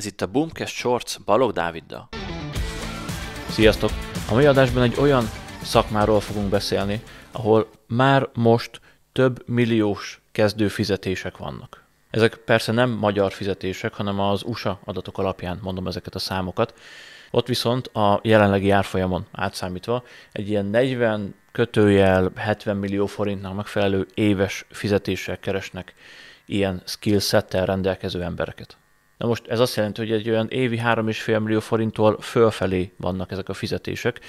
Ez itt a BOOMCast Shorts Balogh Dáviddal. Sziasztok! A mai adásban egy olyan szakmáról fogunk beszélni, ahol már most több milliós kezdő fizetések vannak. Ezek persze nem magyar fizetések, hanem az USA adatok alapján mondom ezeket a számokat. Ott viszont a jelenlegi árfolyamon átszámítva egy ilyen 40-70 millió forintnak megfelelő éves fizetéssel keresnek ilyen skillsettel rendelkező embereket. Na most ez azt jelenti, hogy egy olyan évi 3,5 millió forinttól fölfelé vannak ezek a fizetések,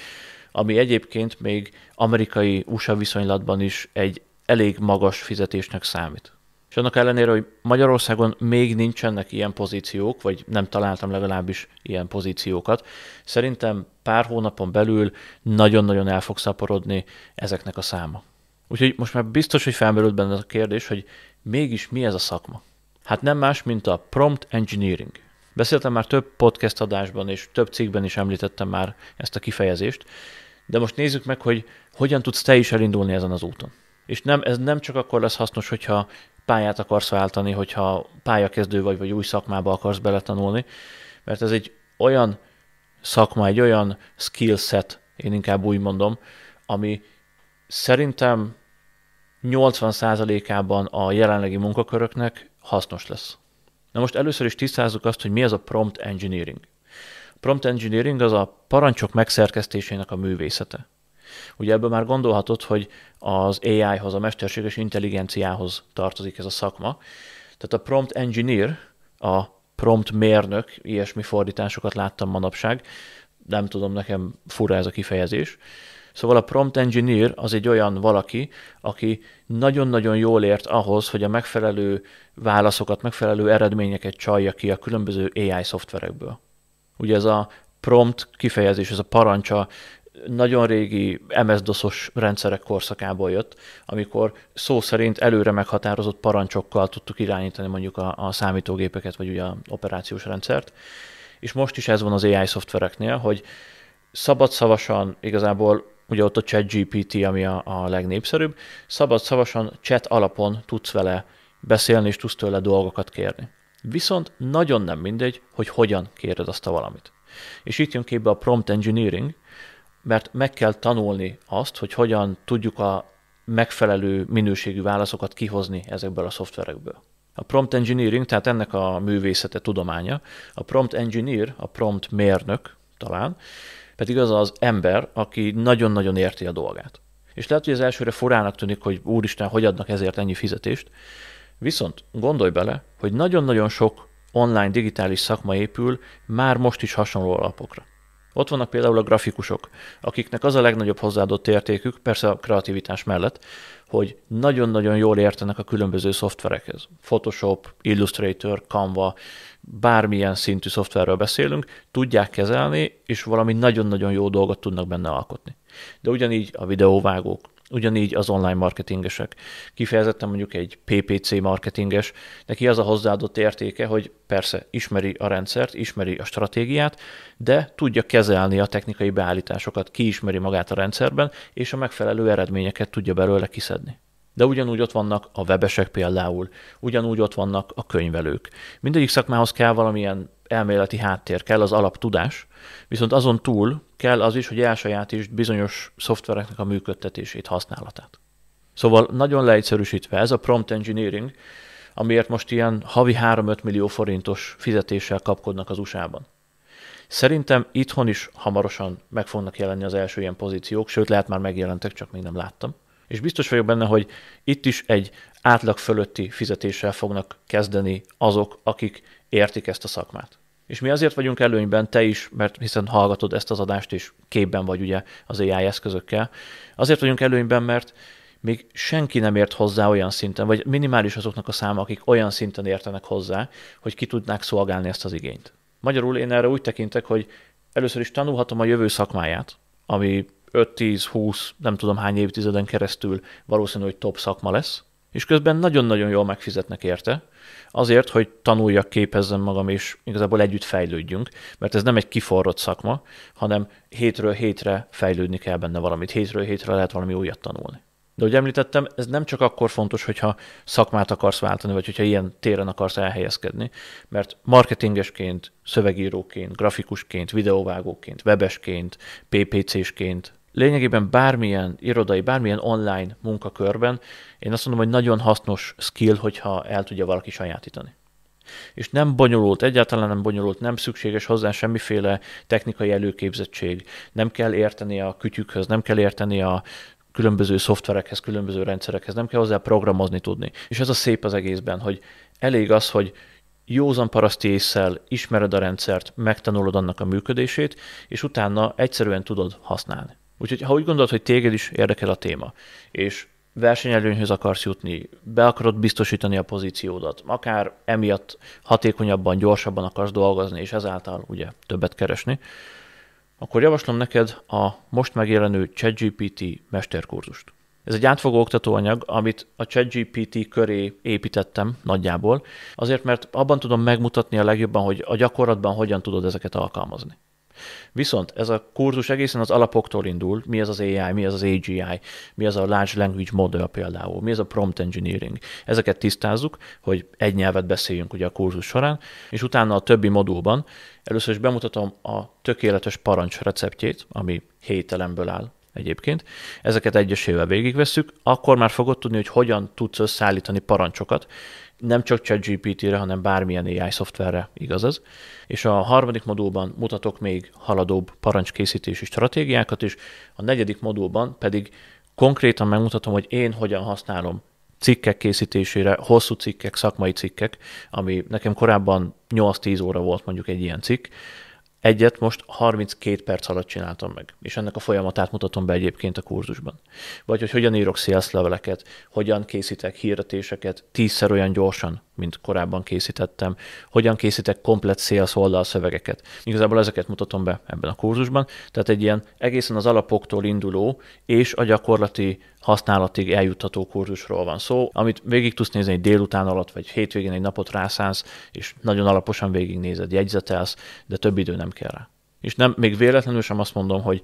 ami egyébként még amerikai USA viszonylatban is egy elég magas fizetésnek számít. És annak ellenére, hogy Magyarországon még nincsenek ilyen pozíciók, vagy nem találtam legalábbis ilyen pozíciókat, szerintem pár hónapon belül nagyon-nagyon el fog szaporodni ezeknek a száma. Úgyhogy most már biztos, hogy felmerült benne a kérdés, hogy mégis mi ez a szakma? Hát nem más, mint a prompt engineering. Beszéltem már több podcast adásban és több cikkben is említettem már ezt a kifejezést, de most nézzük meg, hogy hogyan tudsz te is elindulni ezen az úton. És ez nem csak akkor lesz hasznos, hogyha pályát akarsz váltani, hogyha pályakezdő vagy, vagy új szakmába akarsz beletanulni, mert ez egy olyan szakma, egy olyan skillset, én inkább úgy mondom, ami szerintem 80%-ában a jelenlegi munkaköröknek hasznos lesz. Na most először is tisztázzuk azt, hogy mi ez a prompt engineering. A prompt engineering az a parancsok megszerkesztésének a művészete. Ugye ebből már gondolhatod, hogy az AI-hoz, a mesterséges intelligenciához tartozik ez a szakma. Tehát a prompt engineer, a prompt mérnök, ilyesmi fordításokat láttam manapság, nem tudom, nekem fura ez a kifejezés. Szóval a prompt engineer az egy olyan valaki, aki nagyon-nagyon jól ért ahhoz, hogy a megfelelő válaszokat, megfelelő eredményeket csalja ki a különböző AI szoftverekből. Ugye ez a prompt kifejezés, ez a parancsa nagyon régi MS-DOS-os rendszerek korszakából jött, amikor szó szerint előre meghatározott parancsokkal tudtuk irányítani mondjuk a számítógépeket, vagy ugye a operációs rendszert. És most is ez van az AI szoftvereknél, hogy szabadszavasan igazából ugye ott a ChatGPT, ami a legnépszerűbb, szabadszavasan chat alapon tudsz vele beszélni, és tudsz tőle dolgokat kérni. Viszont nagyon nem mindegy, hogy hogyan kéred azt a valamit. És itt jön képbe a prompt engineering, mert meg kell tanulni azt, hogy hogyan tudjuk a megfelelő minőségű válaszokat kihozni ezekből a szoftverekből. A prompt engineering, tehát ennek a művészete, tudománya, a prompt engineer, a prompt mérnök talán, pedig az az ember, aki nagyon-nagyon érti a dolgát. És lehet, hogy az elsőre furának tűnik, hogy úristen, hogy adnak ezért ennyi fizetést, viszont gondolj bele, hogy nagyon-nagyon sok online digitális szakma épül már most is hasonló alapokra. Ott vannak például a grafikusok, akiknek az a legnagyobb hozzáadott értékük, persze a kreativitás mellett, hogy nagyon-nagyon jól értenek a különböző szoftverekhez. Photoshop, Illustrator, Canva, bármilyen szintű szoftverről beszélünk, tudják kezelni, és valami nagyon-nagyon jó dolgot tudnak benne alkotni. De ugyanígy a videóvágók, ugyanígy az online marketingesek. Kifejezetten mondjuk egy PPC marketinges, neki az a hozzáadott értéke, hogy persze ismeri a rendszert, ismeri a stratégiát, de tudja kezelni a technikai beállításokat, kiismeri magát a rendszerben, és a megfelelő eredményeket tudja belőle kiszedni. De ugyanúgy ott vannak a webesek például, ugyanúgy ott vannak a könyvelők. Mindegyik szakmához kell valamilyen elméleti háttér, kell az alaptudás, viszont azon túl kell az is, hogy elsajátítsd bizonyos szoftvereknek a működtetését, használatát. Szóval nagyon leegyszerűsítve ez a prompt engineering, amiért most ilyen havi 3-5 millió forintos fizetéssel kapkodnak az USA-ban. Szerintem itthon is hamarosan meg fognak jelenni az első ilyen pozíciók, sőt lehet már megjelentek, csak még nem láttam. És biztos vagyok benne, hogy itt is egy átlag fölötti fizetéssel fognak kezdeni azok, akik értik ezt a szakmát. És mi azért vagyunk előnyben, te is, mert hiszen hallgatod ezt az adást, és képben vagy ugye az AI eszközökkel, azért vagyunk előnyben, mert még senki nem ért hozzá olyan szinten, vagy minimális azoknak a száma, akik olyan szinten értenek hozzá, hogy ki tudnák szolgálni ezt az igényt. Magyarul én erre úgy tekintek, hogy először is tanulhatom a jövő szakmáját, ami 5-10-20, nem tudom hány évtizeden keresztül valószínű, hogy top szakma lesz, és közben nagyon-nagyon jól megfizetnek érte, azért, hogy tanuljak, képezzem magam, és igazából együtt fejlődjünk, mert ez nem egy kiforrott szakma, hanem hétről hétre fejlődni kell benne valamit, hétről hétre lehet valami újat tanulni. De ahogy említettem, ez nem csak akkor fontos, hogyha szakmát akarsz váltani, vagy hogyha ilyen téren akarsz elhelyezkedni, mert marketingesként, szövegíróként, grafikusként, videóvágóként, webesként, PPC-sként, lényegében bármilyen irodai, bármilyen online munkakörben, én azt mondom, hogy nagyon hasznos skill, hogyha el tudja valaki sajátítani. És nem bonyolult, egyáltalán nem bonyolult, nem szükséges hozzá semmiféle technikai előképzettség, nem kell érteni a kütyükhöz, nem kell érteni a különböző szoftverekhez, különböző rendszerekhez, nem kell hozzá programozni tudni. És ez a szép az egészben, hogy elég az, hogy józan paraszti ésszel ismered a rendszert, megtanulod annak a működését, és utána egyszerűen tudod használni. Úgyhogy ha úgy gondolod, hogy téged is érdekel a téma, és versenyelőnyhöz akarsz jutni, be akarod biztosítani a pozíciódat, akár emiatt hatékonyabban, gyorsabban akarsz dolgozni, és ezáltal ugye többet keresni, akkor javaslom neked a most megjelenő ChatGPT mesterkurzust. Ez egy átfogó oktatóanyag, amit a ChatGPT köré építettem nagyjából, azért mert abban tudom megmutatni a legjobban, hogy a gyakorlatban hogyan tudod ezeket alkalmazni. Viszont ez a kurzus egészen az alapoktól indul, mi ez az AI, mi ez az AGI, mi ez a Large Language Model például, mi ez a prompt engineering. Ezeket tisztázzuk, hogy egy nyelvet beszéljünk ugye a kurzus során, és utána a többi modulban először is bemutatom a tökéletes parancs receptjét, ami 7 elemből áll egyébként. Ezeket egyesével végigvesszük, akkor már fogod tudni, hogy hogyan tudsz összeállítani parancsokat, nem csak ChatGPT-re, hanem bármilyen AI szoftverre igaz ez. És a harmadik modulban mutatok még haladóbb parancskészítési stratégiákat is, a negyedik modulban pedig konkrétan megmutatom, hogy én hogyan használom cikkek készítésére, hosszú cikkek, szakmai cikkek, ami nekem korábban 8-10 óra volt mondjuk egy ilyen cikk, egyet most 32 perc alatt csináltam meg, és ennek a folyamatát mutatom be egyébként a kurzusban. Vagy hogy hogyan írok sales leveleket, hogyan készítek hirdetéseket 10-szer olyan gyorsan, mint korábban készítettem, hogyan készítek komplett sales oldal szövegeket. Igazából ezeket mutatom be ebben a kurzusban, tehát egy ilyen egészen az alapoktól induló és a gyakorlati használatig eljutható kurzusról van szó, amit végig tudsz nézni egy délután alatt, vagy hétvégén egy napot rászánsz, és nagyon alaposan végignézed, jegyzetelsz, de több idő nem kell rá. És nem, még véletlenül sem azt mondom, hogy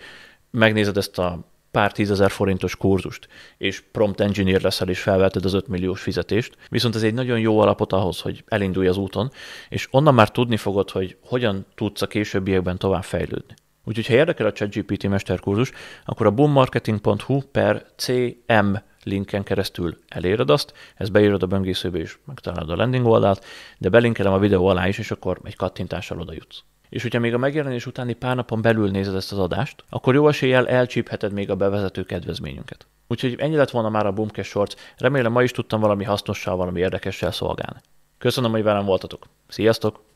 megnézed ezt a pár 10 000 forintos kurzust, és prompt engineer leszel, és felveted az 5 milliós fizetést, viszont ez egy nagyon jó alapot ahhoz, hogy elindulj az úton, és onnan már tudni fogod, hogy hogyan tudsz a későbbiekben tovább fejlődni. Úgyhogy, ha érdekel a ChatGPT mesterkurzus, akkor a boommarketing.hu/cm linken keresztül eléred azt, ezt beírod a böngészőbe és megtalálod a landing oldalt, de belinkelem a videó alá is, és akkor egy kattintással oda jutsz. És hogyha még a megjelenés utáni pár napon belül nézed ezt az adást, akkor jó eséllyel elcsípheted még a bevezető kedvezményünket. Úgyhogy ennyi lett volna már a BOOMCast Shorts, remélem ma is tudtam valami hasznossal, valami érdekessel szolgálni. Köszönöm, hogy velem voltatok. Sziasztok!